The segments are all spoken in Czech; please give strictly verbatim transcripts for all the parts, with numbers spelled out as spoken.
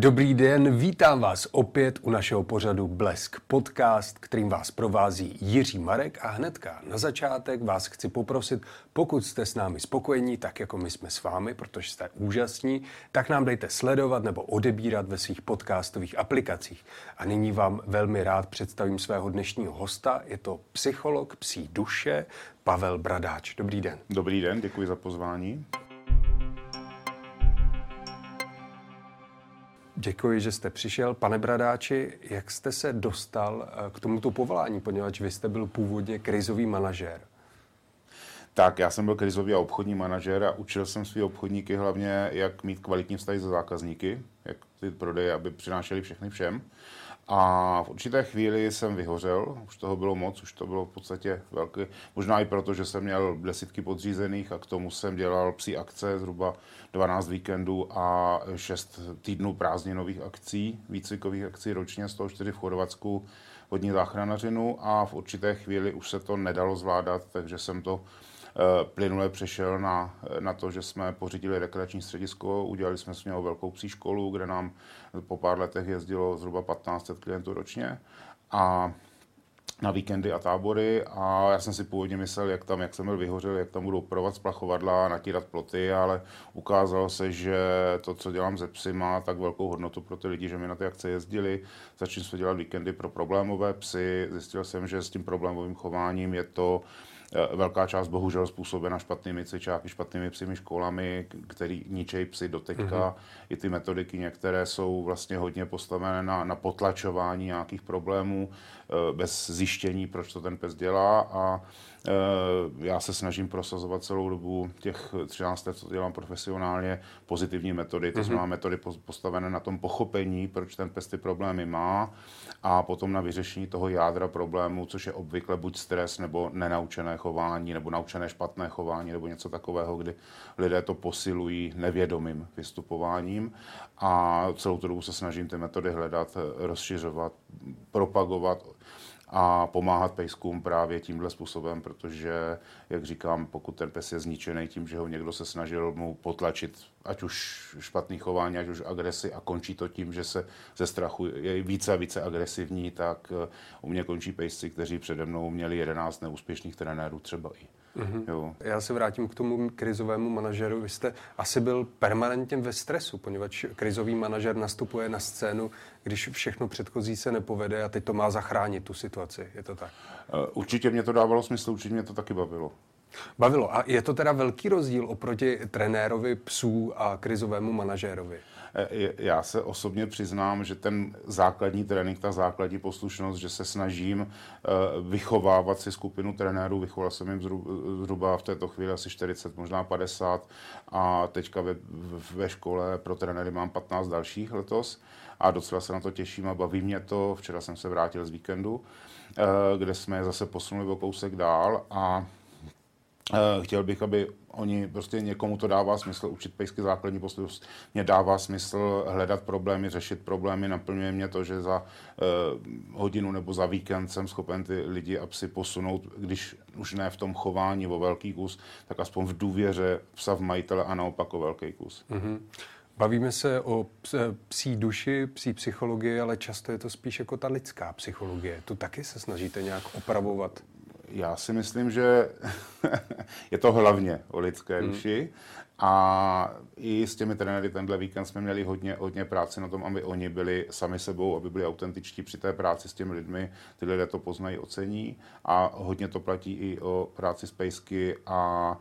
Dobrý den, vítám vás opět u našeho pořadu Blesk Podcast, kterým vás provází Jiří Marek a hnedka na začátek vás chci poprosit, pokud jste s námi spokojení, tak jako my jsme s vámi, protože jste úžasní, tak nám dejte sledovat nebo odebírat ve svých podcastových aplikacích. A nyní vám velmi rád představím svého dnešního hosta, je to psycholog psí duše Pavel Bradáč. Dobrý den. Dobrý den, děkuji za pozvání. Děkuji, že jste přišel. Pane Bradáči, jak jste se dostal k tomuto povolání, poněvadž vy jste byl původně krizový manažér? Tak, já jsem byl krizový a obchodní manažér a učil jsem svý obchodníky hlavně, jak mít kvalitní vztahy se zákazníky, jak ty prodeje, aby přinášeli všechny všem. A v určité chvíli jsem vyhořel, už toho bylo moc, už to bylo v podstatě velké, možná i proto, že jsem měl desítky podřízených a k tomu jsem dělal psí akce, zhruba dvanáct víkendů a šest týdnů prázdninových akcí, výcvikových akcí ročně, z toho čtyři v Chodovacku, hodně záchranařinu a v určité chvíli už se to nedalo zvládat, takže jsem to plynule přešel na, na to, že jsme pořídili rekreační středisko, udělali jsme s něho velkou psí školu, kde nám po pár letech jezdilo zhruba patnáct set klientů ročně a na víkendy a tábory a já jsem si původně myslel, jak tam, jak jsem byl vyhořel, jak tam budou provat splachovadla a natírat ploty, ale ukázalo se, že to, co dělám ze psy, má tak velkou hodnotu pro ty lidi, že mi na ty akce jezdili. Začal jsem dělat víkendy pro problémové psy, zjistil jsem, že s tím problémovým chováním je to velká část bohužel způsobena špatnými cvičáky, špatnými psími školami, který ničejí psy doteďka. Mm-hmm. I ty metodiky některé jsou vlastně hodně postavené na, na potlačování nějakých problémů bez zjištění, proč to ten pes dělá. A e, já se snažím prosazovat celou dobu těch třináct let, co dělám profesionálně, pozitivní metody. To znamená mm-hmm. metody postavené na tom pochopení, proč ten pes ty problémy má a potom na vyřešení toho jádra problému, což je obvykle buď stres nebo nenaučené chování, nebo naučené špatné chování, nebo něco takového, kdy lidé to posilují nevědomým vystupováním. A celou tu dobu se snažím ty metody hledat, rozšiřovat, propagovat a pomáhat pejskům právě tímhle způsobem, protože, jak říkám, pokud ten pes je zničený tím, že ho někdo se snažil mu potlačit, ať už špatný chování, ať už agresi a končí to tím, že se ze strachu je více a více agresivní, tak u mě končí pejsci, kteří přede mnou měli jedenáct neúspěšných trenérů třeba i. Mm-hmm. Jo. Já se vrátím k tomu krizovému manažeru. Vy jste asi byl permanentně ve stresu, poněvadž krizový manažer nastupuje na scénu, když všechno předchozí se nepovede a teď to má zachránit tu situaci. Je to tak? Určitě mě to dávalo smysl, určitě mě to taky bavilo. Bavilo. A je to teda velký rozdíl oproti trenérovi psů a krizovému manažérovi? Já se osobně přiznám, že ten základní trénink, ta základní poslušnost, že se snažím vychovávat si skupinu trenérů, vychoval jsem jim zhruba v této chvíli asi čtyřicet, možná padesát a teďka ve, ve škole pro trenéry mám patnáct dalších letos a docela se na to těším a baví mě to. Včera jsem se vrátil z víkendu, kde jsme zase posunuli o kousek dál a chtěl bych, aby oni prostě někomu to dává smysl učit pejsky základní poslušnost. Mně dává smysl hledat problémy, řešit problémy. Naplňuje mě to, že za uh, hodinu nebo za víkend jsem schopen ty lidi a psy posunout, když už ne v tom chování o velký kus, tak aspoň v důvěře psa v majitele a naopak o velký kus. Mm-hmm. Bavíme se o psí duši, psí psychologii, ale často je to spíš jako ta lidská psychologie. Tu taky se snažíte nějak opravovat? Já si myslím, že je to hlavně o lidské duši a i s těmi trenéry tenhle víkend jsme měli hodně, hodně práce na tom, aby oni byli sami sebou, aby byli autentičtí při té práci s těmi lidmi. Ty lidé to poznají, ocení a hodně to platí i o práci s pejsky a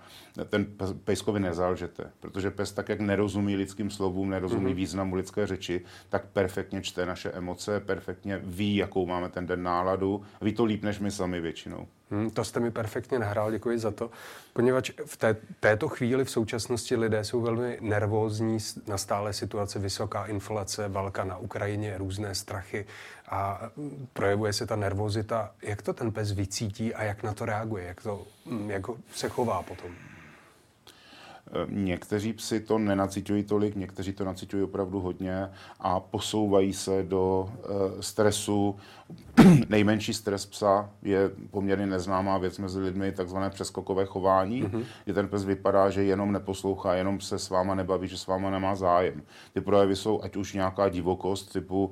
ten pejskovi nezalžete, protože pes tak, jak nerozumí lidským slovům, nerozumí mm-hmm. významu lidské řeči, tak perfektně čte naše emoce, perfektně ví, jakou máme ten den náladu, ví to líp než my sami většinou. Hmm, to jste mi perfektně nahrál, děkuji za to. Poněvadž v té, této chvíli v současnosti lidé jsou velmi nervózní, nastále situace, vysoká inflace, válka na Ukrajině, různé strachy a projevuje se ta nervozita. Jak to ten pes vycítí a jak na to reaguje? Jak, to, jak se chová potom? Někteří psi to nenacitují tolik, někteří to nacitují opravdu hodně a posouvají se do stresu. Nejmenší stres psa je poměrně neznámá věc mezi lidmi, takzvané přeskokové chování, mm-hmm. kde ten pes vypadá, že jenom neposlouchá, jenom se s váma nebaví, že s váma nemá zájem. Ty projevy jsou ať už nějaká divokost typu,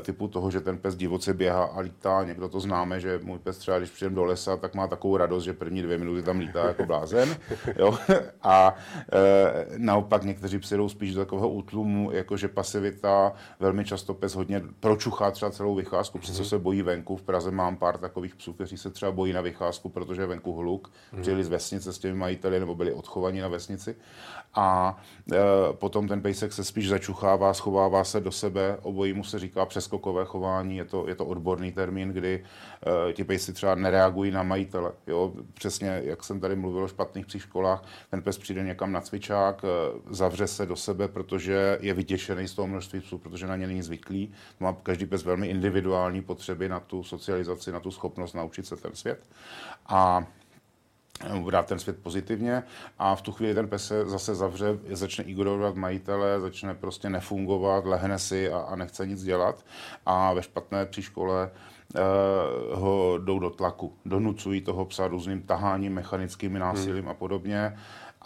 typu toho, že ten pes divoce běhá a lítá. Někdo to známe, že můj pes třeba, když přijdem do lesa, tak má takovou radost, že první dvě minuty tam lítá jako blázen. Jo? A e, naopak někteří psi jdou spíš do takového útlumu, jakože pasivita. Velmi často pes hodně pročuchá třeba celou vycházku, mm-hmm. protože se bojí venku. V Praze mám pár takových psů, kteří se třeba bojí na vycházku, protože je venku hluk. Mm-hmm. Přijeli z vesnice s těmi majiteli nebo byli odchovaní na vesnici. A e, potom ten pejsek se spíš začuchává, schovává se do sebe. Obojímu se říká přeskokové chování, je to, je to odborný termín, kdy e, ti pejsci třeba nereagují na majitele. Jo? Přesně, jak jsem tady mluvil o špatných psích školách, ten pes přijde někam na cvičák, zavře se do sebe, protože je vytěšený z toho množství psů, protože na ně není zvyklý. Má každý pes velmi individuální potřeby na tu socializaci, na tu schopnost naučit se ten svět. A brát ten svět pozitivně a v tu chvíli ten pes se zase zavře, začne ignorovat majitele, začne prostě nefungovat, lehne si a, a nechce nic dělat. A ve špatné psí škole ho jdou do tlaku, donucují toho psa různým taháním, mechanickým násilím hmm. a podobně.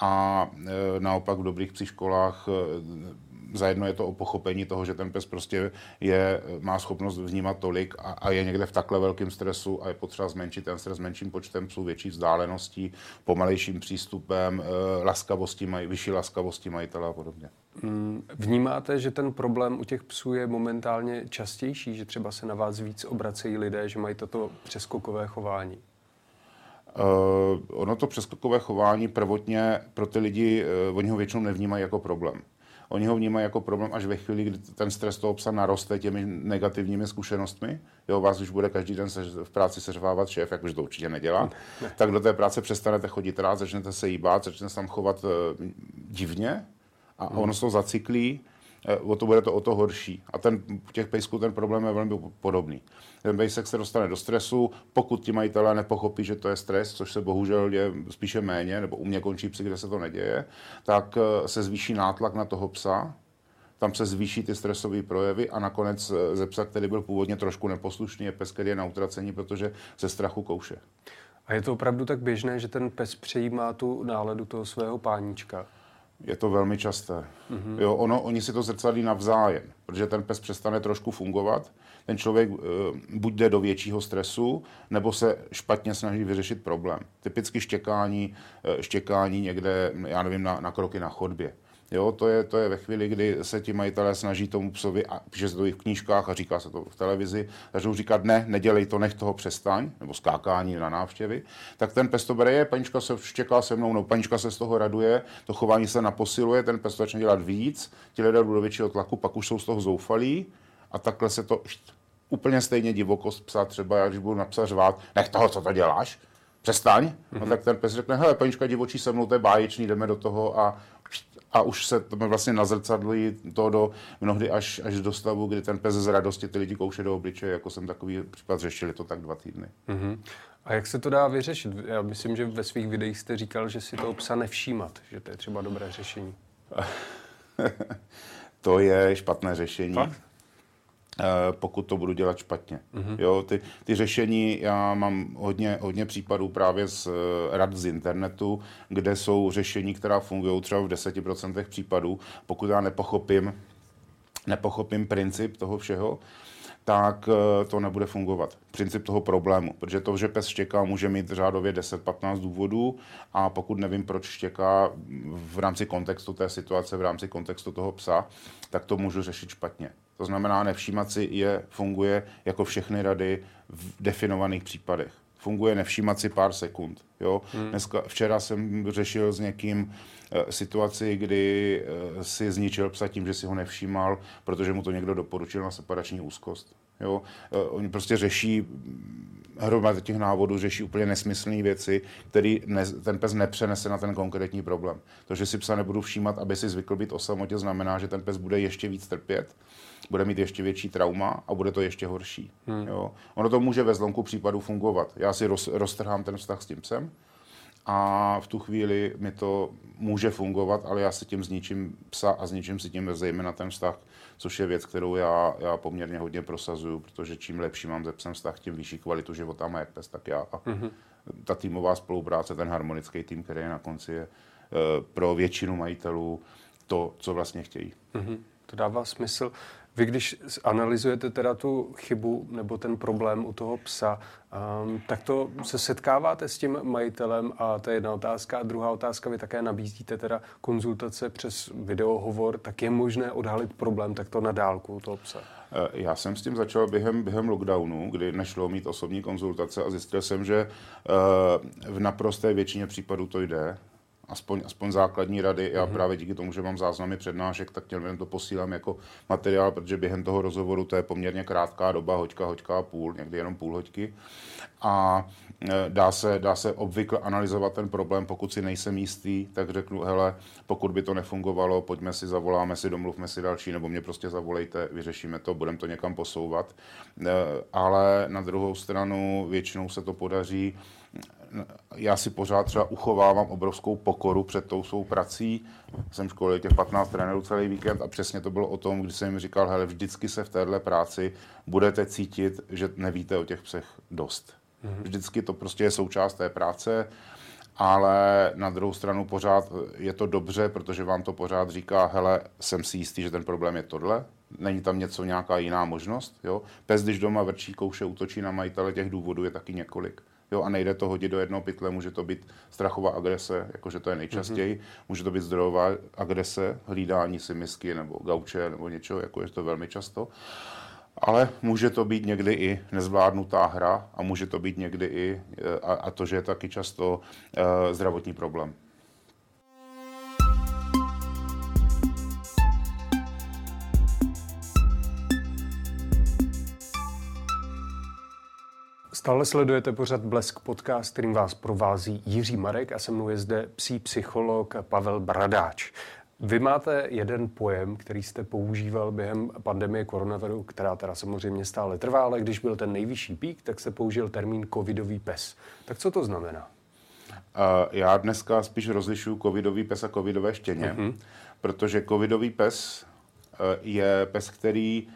A e, naopak v dobrých psích školách e, zajedno je to o pochopení toho, že ten pes prostě je, má schopnost vnímat tolik a, a je někde v takhle velkém stresu a je potřeba zmenšit ten stres menším počtem psů, větší vzdáleností, pomalejším přístupem, e, laskavostí, maj, vyšší laskavostí majitele a podobně. Vnímáte, že ten problém u těch psů je momentálně častější, že třeba se na vás víc obracejí lidé, že mají toto přeskokové chování? Uh, ono to přeskokové chování prvotně pro ty lidi, uh, oni ho většinou nevnímají jako problém. Oni ho vnímají jako problém až ve chvíli, kdy ten stres toho psa naroste těmi negativními zkušenostmi. Jo, vás už bude každý den sež, v práci seřvávat šéf, jak už to určitě nedělá. Ne. Tak do té práce přestanete chodit rád, začnete se jí bát, začnete se tam chovat uh, divně a hmm. ono se to zacyklí. O to bude to o to horší. A ten, těch pejsků ten problém je velmi podobný. Ten pejsek se dostane do stresu, pokud ti majitelé nepochopí, že to je stres, což se bohužel děje spíše méně, nebo u mě končí psi, kde se to neděje, tak se zvýší nátlak na toho psa, tam se zvýší ty stresové projevy a nakonec ze psa, který byl původně trošku neposlušný, je pes, který je na utracení, protože ze strachu kouše. A je to opravdu tak běžné, že ten pes přejímá tu náladu toho svého páníčka? Je to velmi časté. Mm-hmm. Jo, ono, oni si to zrcadlí navzájem, protože ten pes přestane trošku fungovat. Ten člověk e, buď jde do většího stresu, nebo se špatně snaží vyřešit problém. Typicky štěkání, e, štěkání někde, já nevím, na, na kroky na chodbě. Jo, to je, to je ve chvíli, kdy se ti majitelé snaží tomu psovi, a píše se to i v knížkách a říká se to v televizi, začnou říkat ne, nedělej to, nech toho, přestaň, nebo skákání na návštěvy, tak ten pes to bere, je, panička se štěká se mnou, no panička se z toho raduje, to chování se naposiluje, ten pes to začne dělat víc, ti lidé jdou do většího tlaku, pak už jsou z toho zoufalí a takhle se to úplně stejně divokost psa, třeba já když budu na psa řvát, nech toho, co to děláš, přestaň, mm-hmm. no, tak ten pes řekne, hele, panička divočí se mnou, to je báječný, jdeme do toho a A už se to vlastně nazrcadlí to do mnohdy až, až do stavu, kdy ten pes z radosti ty lidi kouše do obličeje, jako jsem takový případ, řešili to tak dva týdny. Mm-hmm. A jak se to dá vyřešit? Já myslím, že ve svých videích jste říkal, že si toho psa nevšímat, že to je třeba dobré řešení. To je špatné řešení. Fakt? Pokud to budu dělat špatně. Mm-hmm. Jo, ty, ty řešení, já mám hodně, hodně případů právě z rad z internetu, kde jsou řešení, která fungují třeba v deset procent případů. Pokud já nepochopím, nepochopím princip toho všeho, tak to nebude fungovat. Princip toho problému, protože to, že pes štěká, může mít řádově deset patnáct důvodů a pokud nevím, proč štěká v rámci kontextu té situace, v rámci kontextu toho psa, tak to můžu řešit špatně. To znamená, nevšímat si je, funguje jako všechny rady v definovaných případech. Funguje nevšímat si pár sekund. Jo? Hmm. Dneska, včera jsem řešil s někým e, situaci, kdy e, si zničil psa tím, že si ho nevšímal, protože mu to někdo doporučil na separační úzkost. Jo? E, oni prostě řeší hromadu těch návodů, řeší úplně nesmyslné věci, které ne, ten pes nepřenese na ten konkrétní problém. To, že si psa nebudu všímat, aby si zvykl být o samotě, znamená, že ten pes bude ještě víc trpět, bude mít ještě větší trauma a bude to ještě horší. Hmm. Jo? Ono to může ve zlomku případů fungovat. Já si roz, roztrhám ten vztah s tím psem a v tu chvíli mi to může fungovat, ale já si tím zničím psa a zničím si tím zejména ten vztah, což je věc, kterou já, já poměrně hodně prosazuju, protože čím lepší mám ze psem vztah, tím vyšší kvalitu života má jak pes, tak já. A mm-hmm. ta týmová spolupráce, ten harmonický tým, který je na konci, je pro většinu majitelů to, co vlastně chtějí. Mm-hmm. To dává smysl. Vy, když analyzujete teda tu chybu nebo ten problém u toho psa, um, tak to se setkáváte s tím majitelem a to je jedna otázka. A druhá otázka, vy také nabízíte teda konzultace přes videohovor, tak je možné odhalit problém takto na dálku u toho psa? Já jsem s tím začal během, během lockdownu, kdy nešlo mít osobní konzultace a zjistil jsem, že uh, v naprosté většině případů to jde. Aspoň, aspoň základní rady. Já mm-hmm. právě díky tomu, že mám záznamy přednášek, tak těm to posílám jako materiál, protože během toho rozhovoru to je poměrně krátká doba, hoďka, hoďka a půl, někdy jenom půl hoďky. A dá se, dá se obvykle analyzovat ten problém, pokud si nejsem jistý, tak řeknu, hele, pokud by to nefungovalo, pojďme si, zavoláme si, domluvme si další, nebo mě prostě zavolejte, vyřešíme to, budeme to někam posouvat. Ale na druhou stranu většinou se to podaří. Já si pořád třeba uchovávám obrovskou pokoru před tou svou prací. Jsem školil těch patnáct trenérů celý víkend a přesně to bylo o tom, když jsem jim říkal, hele, vždycky se v téhle práci budete cítit, že nevíte o těch psech dost. Vždycky to prostě je součást té práce, ale na druhou stranu pořád je to dobře, protože vám to pořád říká, hele, jsem si jistý, že ten problém je tohle. Není tam něco, nějaká jiná možnost. Jo? Pes, když doma vrčí, kouše, útočí na majitele, těch důvodů je taky několik. Jo, a nejde to hodit do jednoho pytle, může to být strachová agrese, jakože to je nejčastěji, mm-hmm. může to být zdrojová agrese, hlídání si misky nebo gauče nebo něčeho, jako je to velmi často. Ale může to být někdy i nezvládnutá hra a může to být někdy i, a, a to, že je taky často e, zdravotní problém. Stále sledujete pořad Blesk Podcast, kterým vás provází Jiří Marek a se mnou je zde psí psycholog Pavel Bradáč. Vy máte jeden pojem, který jste používal během pandemie koronaviru, která teda samozřejmě stále trvá, ale když byl ten nejvyšší pík, tak se použil termín covidový pes. Tak co to znamená? Já dneska spíš rozlišuju covidový pes a covidové štěně, mm-hmm. protože covidový pes je pes, který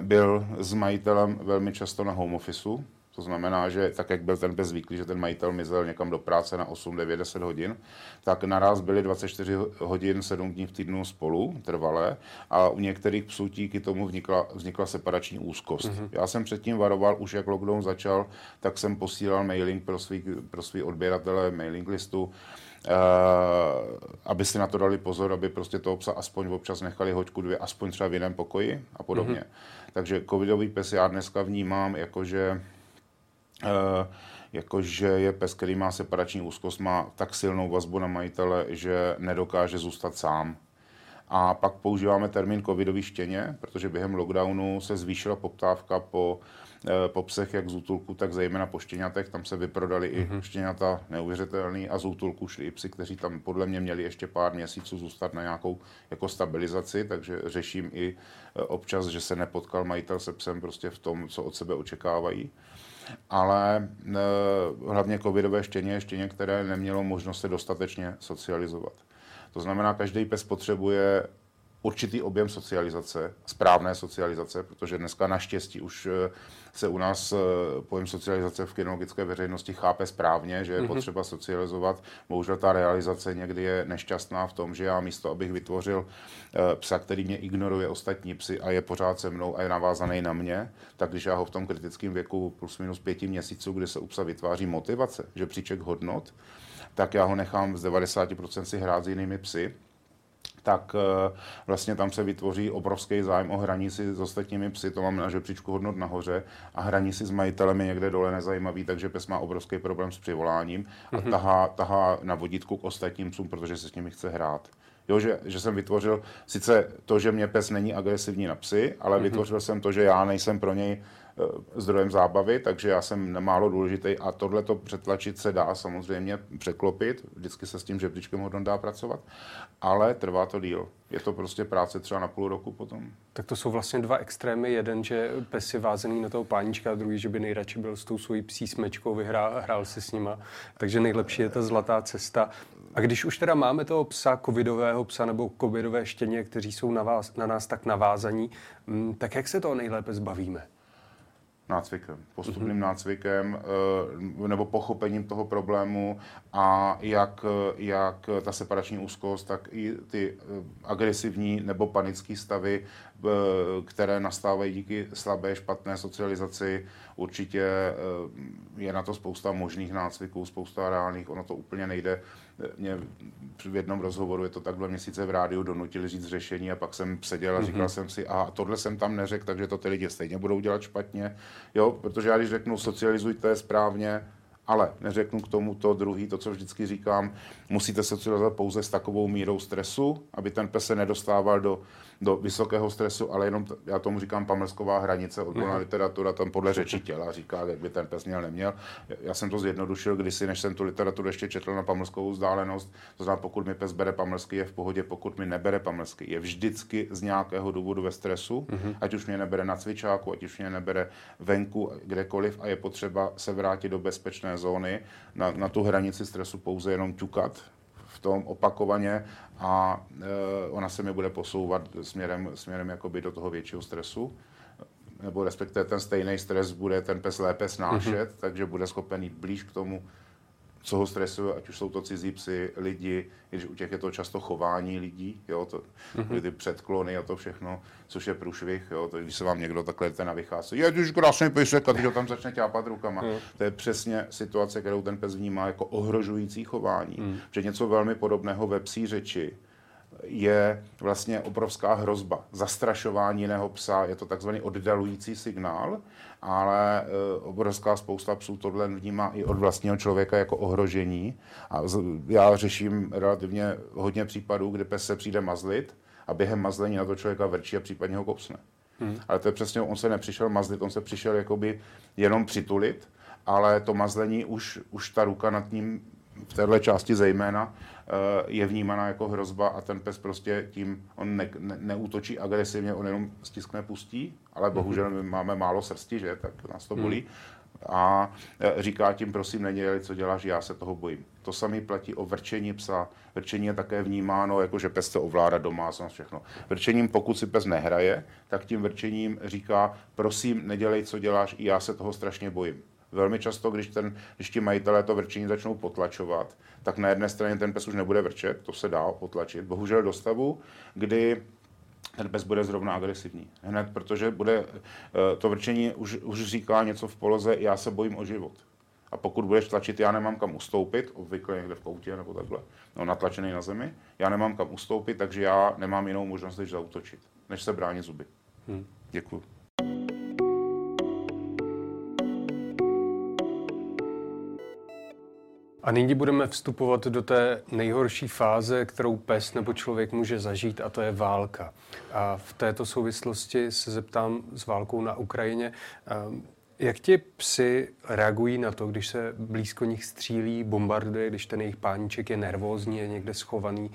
byl s majitelem velmi často na home officeu, to znamená, že tak, jak byl ten pes zvyklý, že ten majitel mizel někam do práce na osm, devět, deset hodin, tak naraz byli dvacet čtyři hodin, sedm dní v týdnu spolu, trvalé, a u některých psů díky tomu vznikla, vznikla separační úzkost. Mm-hmm. Já jsem předtím varoval, už jak lockdown začal, tak jsem posílal mailing pro svý, pro svý odběratele mailing listu, Uh, aby si na to dali pozor, aby prostě toho psa aspoň občas nechali hoďku dvě, aspoň třeba v jiném pokoji a podobně. Mm-hmm. Takže covidový pes já dneska vnímám, jakože, uh, jakože je pes, který má separační úzkost, má tak silnou vazbu na majitele, že nedokáže zůstat sám. A pak používáme termín covidový štěně, protože během lockdownu se zvýšila poptávka po, po psech jak z útulku, tak zejména po štěňatech. Tam se vyprodali mm-hmm. i štěňata neuvěřitelný a z útulku šli i psi, kteří tam podle mě měli ještě pár měsíců zůstat na nějakou jako stabilizaci, takže řeším i občas, že se nepotkal majitel se psem prostě v tom, co od sebe očekávají. Ale e, hlavně covidové štěně je štěně, které nemělo možnost se dostatečně socializovat. To znamená, každý pes potřebuje určitý objem socializace, správné socializace, protože dneska naštěstí už se u nás pojem socializace v kynologické veřejnosti chápe správně, že je mm-hmm. potřeba socializovat. Bohužel ta realizace někdy je nešťastná v tom, že já místo, abych vytvořil psa, který mě ignoruje ostatní psy a je pořád se mnou a je navázaný na mě, tak když já ho v tom kritickém věku plus minus pěti měsíců, kdy se u psa vytváří motivace, že příček hodnot, tak já ho nechám z devadesát procent si hrát s jinými psy, tak vlastně tam se vytvoří obrovský zájem o hraní si s ostatními psy, to mám na žebříčku hodnot nahoře, a hraní si s majitelem je někde dole nezajímavý, takže pes má obrovský problém s přivoláním a mm-hmm. tahá, tahá na vodítku k ostatním psům, protože se s nimi chce hrát. jo, že, že jsem vytvořil sice to, že mě pes není agresivní na psy, ale mm-hmm. vytvořil jsem to, že já nejsem pro něj zdrojem zábavy, takže já jsem nemálo důležitý a tohleto přetlačit se dá samozřejmě překlopit, vždycky se s tím žebříčkem hodně dá pracovat, ale trvá to díl. Je to prostě práce třeba na půl roku potom. Tak to jsou vlastně dva extrémy, jeden, že pes je vázený na toho pánička, a druhý, že by nejradši byl s tou svojí psí smečkou, vyhrál, hrál si s nima, takže nejlepší je ta zlatá cesta. A když už teda máme toho psa, covidového psa nebo covidové štěně, kteří jsou na, vás, na nás tak navázaní, tak jak se toho nejlépe zbavíme? Nácvikem, postupným mm-hmm. nácvikem nebo pochopením toho problému a jak, jak ta separační úzkost, tak i ty agresivní nebo panické stavy, které nastávají díky slabé, špatné socializaci. Určitě je na to spousta možných nácviků, spousta reálných, ono to úplně nejde. Mě v jednom rozhovoru, je to tak dva měsíce v rádiu, donutili říct řešení a pak jsem seděl a říkal mm-hmm. jsem si, a tohle jsem tam neřekl, takže to ty lidi stejně budou dělat špatně. Jo, protože já když řeknu, socializujte správně, ale neřeknu k tomu to druhý, to, co vždycky říkám, musíte socializovat pouze s takovou mírou stresu, aby ten pes se nedostával do, do vysokého stresu, ale jenom, t- já tomu říkám pamlsková hranice, odborná mm-hmm. literatura tam podle řeči těla říká, jak by ten pes měl, neměl. Já jsem to zjednodušil kdysi, než jsem tu literaturu ještě četl na pamlskovou vzdálenost, to znamená, pokud mi pes bere pamlsky, je v pohodě, pokud mi nebere pamlsky, je vždycky z nějakého důvodu ve stresu, mm-hmm. ať už mě nebere na cvičáku, ať už mě nebere venku, kdekoliv, a je potřeba se vrátit do bezpečné zóny, na, na tu hranici stresu pouze jenom ťukat v tom opakovaně a e, ona se mi bude posouvat směrem, směrem jakoby do toho většího stresu, nebo respektive ten stejný stres bude ten pes lépe snášet, mm-hmm. takže bude schopen blíž k tomu, co ho stresuje, ať už jsou to cizí psy, lidi, když u těch je to často chování lidí, jo, to, mm-hmm. ty předklony a to všechno, což je průšvih, jo, to, když se vám někdo takhle jde na vychází, je už krásný pejsek, a když ho tam začne ťápat rukama. Mm. To je přesně situace, kterou ten pes vnímá jako ohrožující chování, mm. že něco velmi podobného ve psí řeči je vlastně obrovská hrozba. Zastrašování jiného psa, je to takzvaný oddalující signál, ale obrovská spousta psů tohle vnímá i od vlastního člověka jako ohrožení. A já řeším relativně hodně případů, kdy pes se přijde mazlit a během mazlení na to člověka vrčí a případně ho kopsne. Hmm. Ale to je přesně, on se nepřišel mazlit, on se přišel jakoby jenom přitulit, ale to mazlení už, už ta ruka nad ním v téhle části zejména je vnímaná jako hrozba a ten pes prostě tím, on ne, ne, neútočí agresivně, on jenom stiskne, pustí, ale bohužel my máme málo srsti, že, tak nás to bolí. A říká tím, prosím, nedělej, co děláš, já se toho bojím. To samé platí o vrčení psa. Vrčení je také vnímáno, jako že pes se ovládá domácnost, všechno. Vrčením, pokud si pes nehraje, tak tím vrčením říká, prosím, nedělej, co děláš, já se toho strašně bojím. Velmi často, když, ten, když ti majitelé to vrčení začnou potlačovat, tak na jedné straně ten pes už nebude vrčet, to se dá potlačit, bohužel do stavu, kdy ten pes bude zrovna agresivní. Hned, protože bude, to vrčení už, už říká něco v poloze, já se bojím o život. A pokud budeš tlačit, já nemám kam ustoupit, obvykle někde v koutě nebo takhle, no, natlačený na zemi, já nemám kam ustoupit, takže já nemám jinou možnost, než zaútočit, než se bránit zuby. Hmm. Děkuju. A nyní budeme vstupovat do té nejhorší fáze, kterou pes nebo člověk může zažít, a to je válka. A v této souvislosti se zeptám s válkou na Ukrajině, jak ti psi reagují na to, když se blízko nich střílí, bombarduje, když ten jejich páníček je nervózní, je někde schovaný.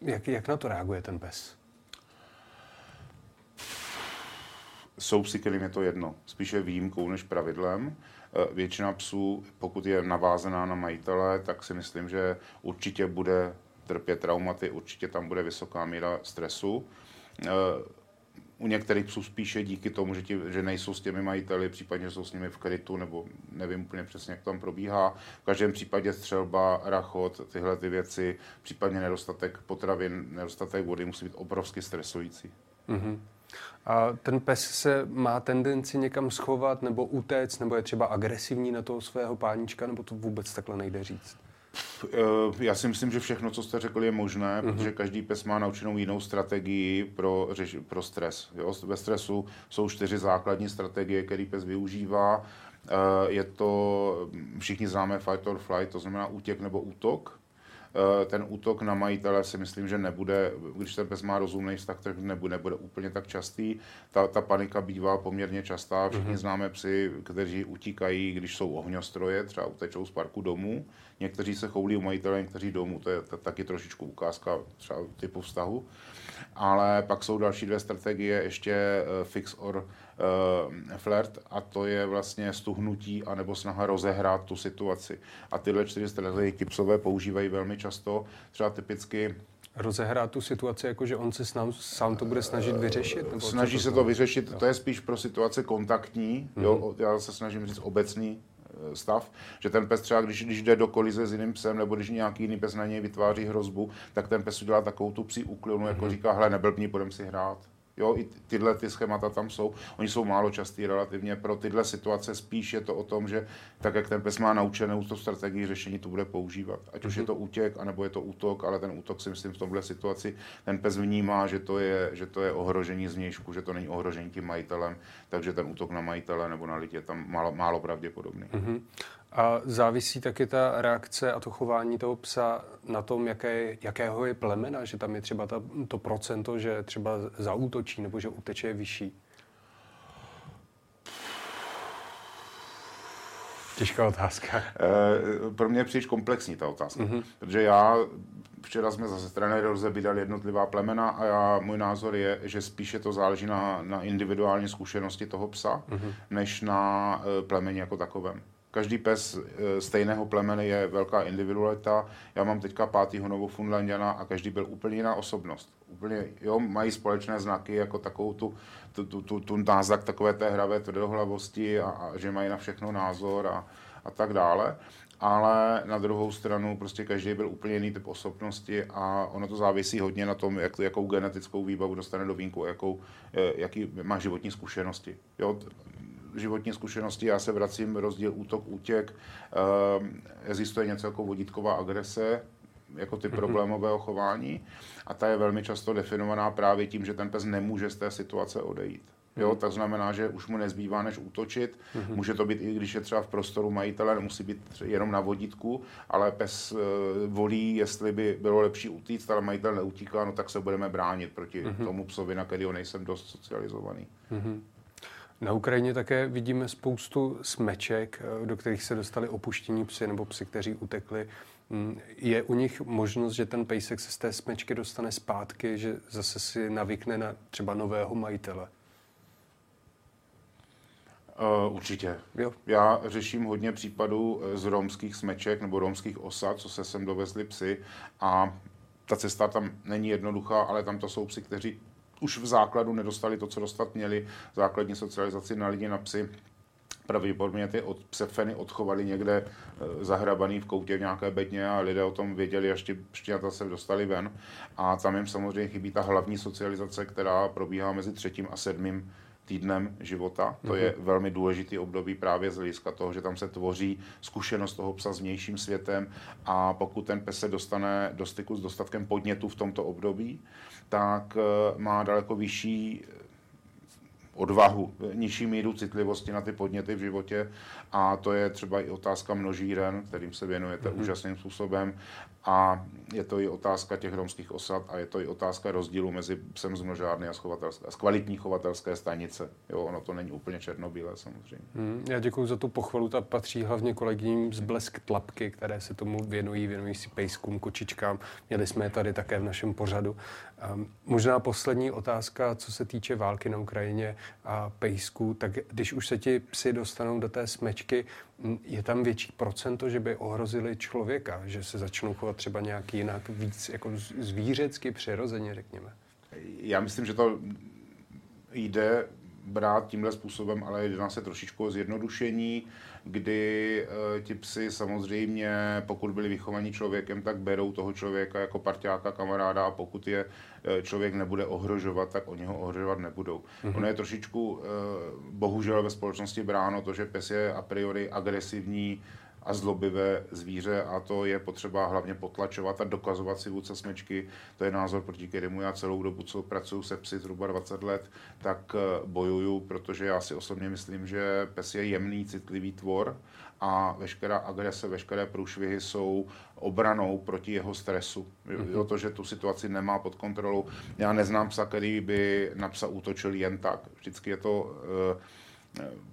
Jak, jak na to reaguje ten pes? Jsou psi, kterým je to jedno. Spíše výjimkou než pravidlem. Většina psů, pokud je navázaná na majitele, tak si myslím, že určitě bude trpět traumaty, určitě tam bude vysoká míra stresu. U některých psů spíše díky tomu, že, ti, že nejsou s těmi majiteli, případně že jsou s nimi v krytu, nebo nevím úplně přesně, jak tam probíhá. V každém případě střelba, rachot, tyhle ty věci, případně nedostatek potravin, nedostatek vody musí být obrovsky stresující. Mm-hmm. A ten pes se má tendenci někam schovat nebo utéct, nebo je třeba agresivní na toho svého páníčka, nebo to vůbec takhle nejde říct? Já si myslím, že všechno, co jste řekli, je možné, mm-hmm. protože každý pes má naučenou jinou strategii pro, řeši, pro stres. Jo? Ve stresu jsou čtyři základní strategie, které pes využívá. Je to, všichni známe fight or flight, to znamená útěk nebo útok. ten útok na majitele si myslím, že nebude, když ten pes má rozumný vztah, tak nebude, nebude úplně tak častý. Ta, ta panika bývá poměrně častá. Všichni mm-hmm. známe psy, kteří utíkají, když jsou ohňostroje, třeba utečou z parku domů. Někteří se choulí u majitele, někteří domů. To je taky trošičku ukázka třeba typu vztahu. Ale pak jsou další dvě strategie, ještě fix or Uh, flirt, a to je vlastně stuhnutí anebo snaha rozehrát tu situaci. A tyhle čtyři strategie psové používají velmi často, třeba typicky rozehrát tu situaci, jakože on se sám, sám to bude snažit vyřešit? Nebo snaží to se to vyřešit, jo. To je spíš pro situace kontaktní, mm-hmm. jo, já se snažím říct obecný stav, že ten pes třeba, když, když jde do kolize s jiným psem, nebo když nějaký jiný pes na něj vytváří hrozbu, tak ten pes udělá takovou tu psí úklonu, mm-hmm. jako říká, hele, neblbni, půjdem si hrát. Jo, i tyhle ty schémata tam jsou, oni jsou málo častý relativně, pro tyhle situace spíš je to o tom, že tak, jak ten pes má naučenou to strategii řešení, to bude používat. Ať už je to útěk, anebo je to útok, ale ten útok si myslím v tomhle situaci, ten pes vnímá, že to je, že to je ohrožení zvnějšku, že to není ohrožení tím majitelem, takže ten útok na majitele nebo na lidi je tam málo, málo pravděpodobný. Mm-hmm. A závisí taky ta reakce a to chování toho psa na tom, jaké, jakého je plemena, že tam je třeba ta, to procento, že třeba zaútočí nebo že uteče, je vyšší? Těžká otázka. E, pro mě je příliš komplexní ta otázka, mm-hmm. protože já, včera jsme zase trenéry rozebírali jednotlivá plemena a já, můj názor je, že spíše to záleží na, na individuální zkušenosti toho psa, mm-hmm. než na e, plemeni jako takovém. Každý pes stejného plemene je velká individualita. Já mám teďka pátýho Novofoundlandiana a každý byl úplně jiná osobnost. Úplně, jo, mají společné znaky, jako takovou tu, tu, tu, tu, tu náznak takové té hravé tvrdohlavosti a, a že mají na všechno názor a, a tak dále. Ale na druhou stranu prostě každý byl úplně jiný typ osobnosti a ono to závisí hodně na tom, jak, jakou genetickou výbavu dostane do vínku, jakou, jaký má životní zkušenosti. Jo? Životní zkušenosti, já se vracím, rozdíl útok, útěk, existuje něco jako vodítková agrese, jako ty problémového chování a ta je velmi často definovaná právě tím, že ten pes nemůže z té situace odejít. Jo, tak znamená, že už mu nezbývá, než útočit. Mm-hmm. Může to být, i když je třeba v prostoru majitele, nemusí být jenom na vodítku, ale pes e, volí, jestli by bylo lepší utíct, ale majitel neutíká, no tak se budeme bránit proti mm-hmm. tomu psovi, na kterého nejsem dost socializovaný. Mm-hmm. Na Ukrajině také vidíme spoustu smeček, do kterých se dostali opuštění psi nebo psi, kteří utekli. Je u nich možnost, že ten pejsek se z té smečky dostane zpátky, že zase si navykne na třeba nového majitele? Uh, určitě. Jo. Já řeším hodně případů z romských smeček nebo romských osad, co se sem dovezli psi a ta cesta tam není jednoduchá, ale tam to jsou psi, kteří už v základu nedostali to, co dostat měli, základní socializaci na lidi, na psy. Pravděpodobně ty od, psefeny odchovali někde e, zahrabaný v koutě v nějaké bedně a lidé o tom věděli, až ti štěňata se dostali ven. A tam jim samozřejmě chybí ta hlavní socializace, která probíhá mezi třetím a sedmým týdnem života. To je velmi důležitý období právě z hlediska toho, že tam se tvoří zkušenost toho psa s vnějším světem a pokud ten pes se dostane do styku s dostatkem podnětů v tomto období, tak má daleko vyšší odvahu, nižší míru citlivosti na ty podněty v životě a to je třeba i otázka množíren, kterým se věnujete mm-hmm. úžasným způsobem a je to i otázka těch romských osad a je to i otázka rozdílu mezi psem z množárny a z, a z kvalitní chovatelské stanice. Jo, ono to není úplně černobílé samozřejmě. Mm, já děkuji za tu pochvalu, ta patří hlavně kolegům z Blesk Tlapky, které se tomu věnují, věnují si pejskům, kočičkám. Měli jsme je tady také v našem pořadu. Um, možná poslední otázka, co se týče války na Ukrajině a pejsků, tak když už se ti psi dostanou do té smečky, je tam větší procento, že by ohrozili člověka, že se začnou chovat třeba nějak jinak víc, jako zvířecky, přirozeně, řekněme? Já myslím, že to jde brát tímhle způsobem, ale jedná se trošičku o zjednodušení, kdy e, ti psi samozřejmě, pokud byli vychovaní člověkem, tak berou toho člověka jako parťáka, kamaráda a pokud je e, člověk nebude ohrožovat, tak oni ho ohrožovat nebudou. Mm-hmm. Ono je trošičku e, bohužel ve společnosti bráno to, že pes je a priori agresivní a zlobivé zvíře a to je potřeba hlavně potlačovat a dokazovat si vůdce smečky. To je názor, proti kterému já celou dobu, co pracuji se psy zhruba dvacet let, tak bojuju, protože já si osobně myslím, že pes je jemný, citlivý tvor a veškerá agrese, veškeré průšvihy jsou obranou proti jeho stresu. Jo, to, že tu situaci nemá pod kontrolou. Já neznám psa, který by na psa útočil jen tak. Vždycky je to...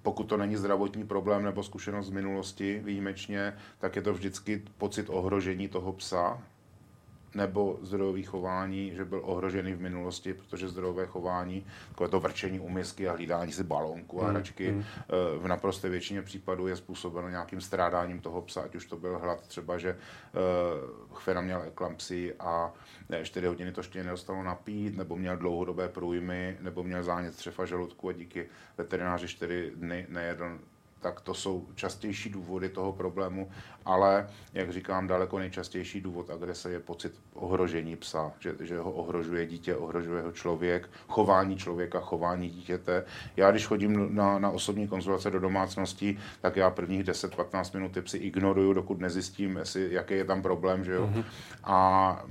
Pokud to není zdravotní problém nebo zkušenost z minulosti výjimečně, tak je to vždycky pocit ohrožení toho psa nebo zdrojové chování, že byl ohrožený v minulosti, protože zdrojové chování, takové to vrčení u misky a hlídání si balónku a hračky mm, mm. v naprosté většině případů je způsobeno nějakým strádáním toho psa, ať už to byl hlad třeba, že uh, chvena měl eklampsii a ne, čtyři hodiny to ještě nedostalo napít, nebo měl dlouhodobé průjmy, nebo měl zánět střev a žaludku a díky veterináři čtyři dny nejedl. Tak to jsou častější důvody toho problému, ale, jak říkám, daleko nejčastější důvod agrese je pocit ohrožení psa, že, že ho ohrožuje dítě, ohrožuje ho člověk, chování člověka, chování dítěte. Já, když chodím na, na osobní konzultace do domácností, tak já prvních deset až patnáct minut ty psy ignoruju, dokud nezjistím, jestli, jaký je tam problém, že jo. Mm-hmm. A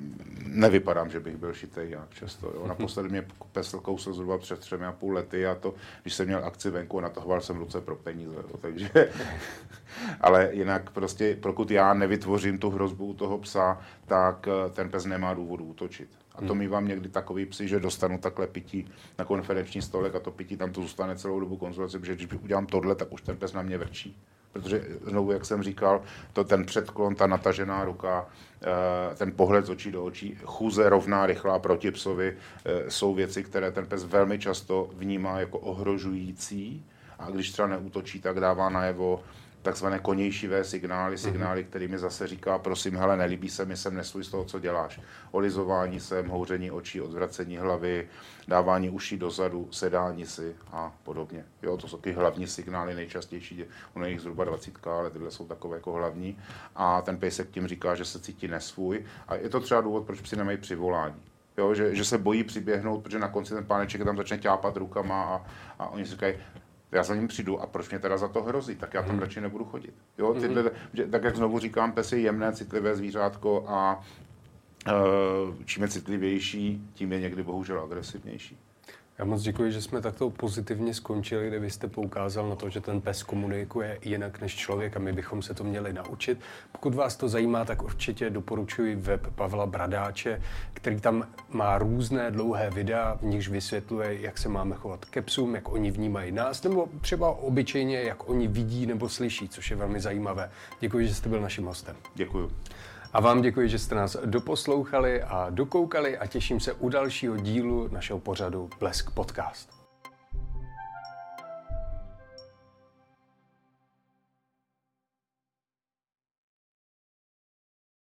nevypadám, že bych byl šitej jak často, jo. Naposledy mě pes kousl zhruba před třemi a půl lety a to, když jsem měl akci venku a natahoval jsem ruce pro peníze. Takže, ale jinak prostě, pokud já nevytvořím tu hrozbu u toho psa, tak ten pes nemá důvodu útočit. A to mívám někdy takový psi, že dostanu takhle pití na konferenční stolek a to pití tam to zůstane celou dobu konzultace, protože když udělám tohle, tak už ten pes na mě vrčí. Protože znovu, jak jsem říkal, to ten předklon, ta natažená ruka, ten pohled z očí do očí, chůze rovná, rychlá proti psovi, jsou věci, které ten pes velmi často vnímá jako ohrožující. A když třeba neútočí, tak dává najevo takzvané konějšivé signály, signály, kterými zase říká, prosím, hele, nelíbí se mi, jsem nesvůj z toho, co děláš. Olizování sem, houření očí, odvracení hlavy, dávání uší dozadu, sedání si a podobně. Jo, to jsou ty hlavní signály, nejčastější, ono je jich zhruba dvacítka, ale tyhle jsou takové jako hlavní. A ten pejsek tím říká, že se cítí nesvůj. A je to třeba důvod, proč psi nemají přivolání. Jo, že, že se bojí přiběhnout, protože na konci ten páneček tam začne ťápat rukama a, a oni si říkají, já za ním přijdu a proč mě teda za to hrozí, tak já tam hmm. radši nebudu chodit. Jo, tyhle, tak jak znovu říkám, pes je jemné, citlivé zvířátko a e, čím je citlivější, tím je někdy bohužel agresivnější. Já moc děkuji, že jsme takto pozitivně skončili, kde vy jste poukázal na to, že ten pes komunikuje jinak než člověk a my bychom se to měli naučit. Pokud vás to zajímá, tak určitě doporučuji web Pavla Bradáče, který tam má různé dlouhé videa, v nichž vysvětluje, jak se máme chovat ke psům, jak oni vnímají nás, nebo třeba obyčejně, jak oni vidí nebo slyší, což je velmi zajímavé. Děkuji, že jste byl naším hostem. Děkuji. A vám děkuji, že jste nás doposlouchali a dokoukali a těším se u dalšího dílu našeho pořadu Blesk Podcast.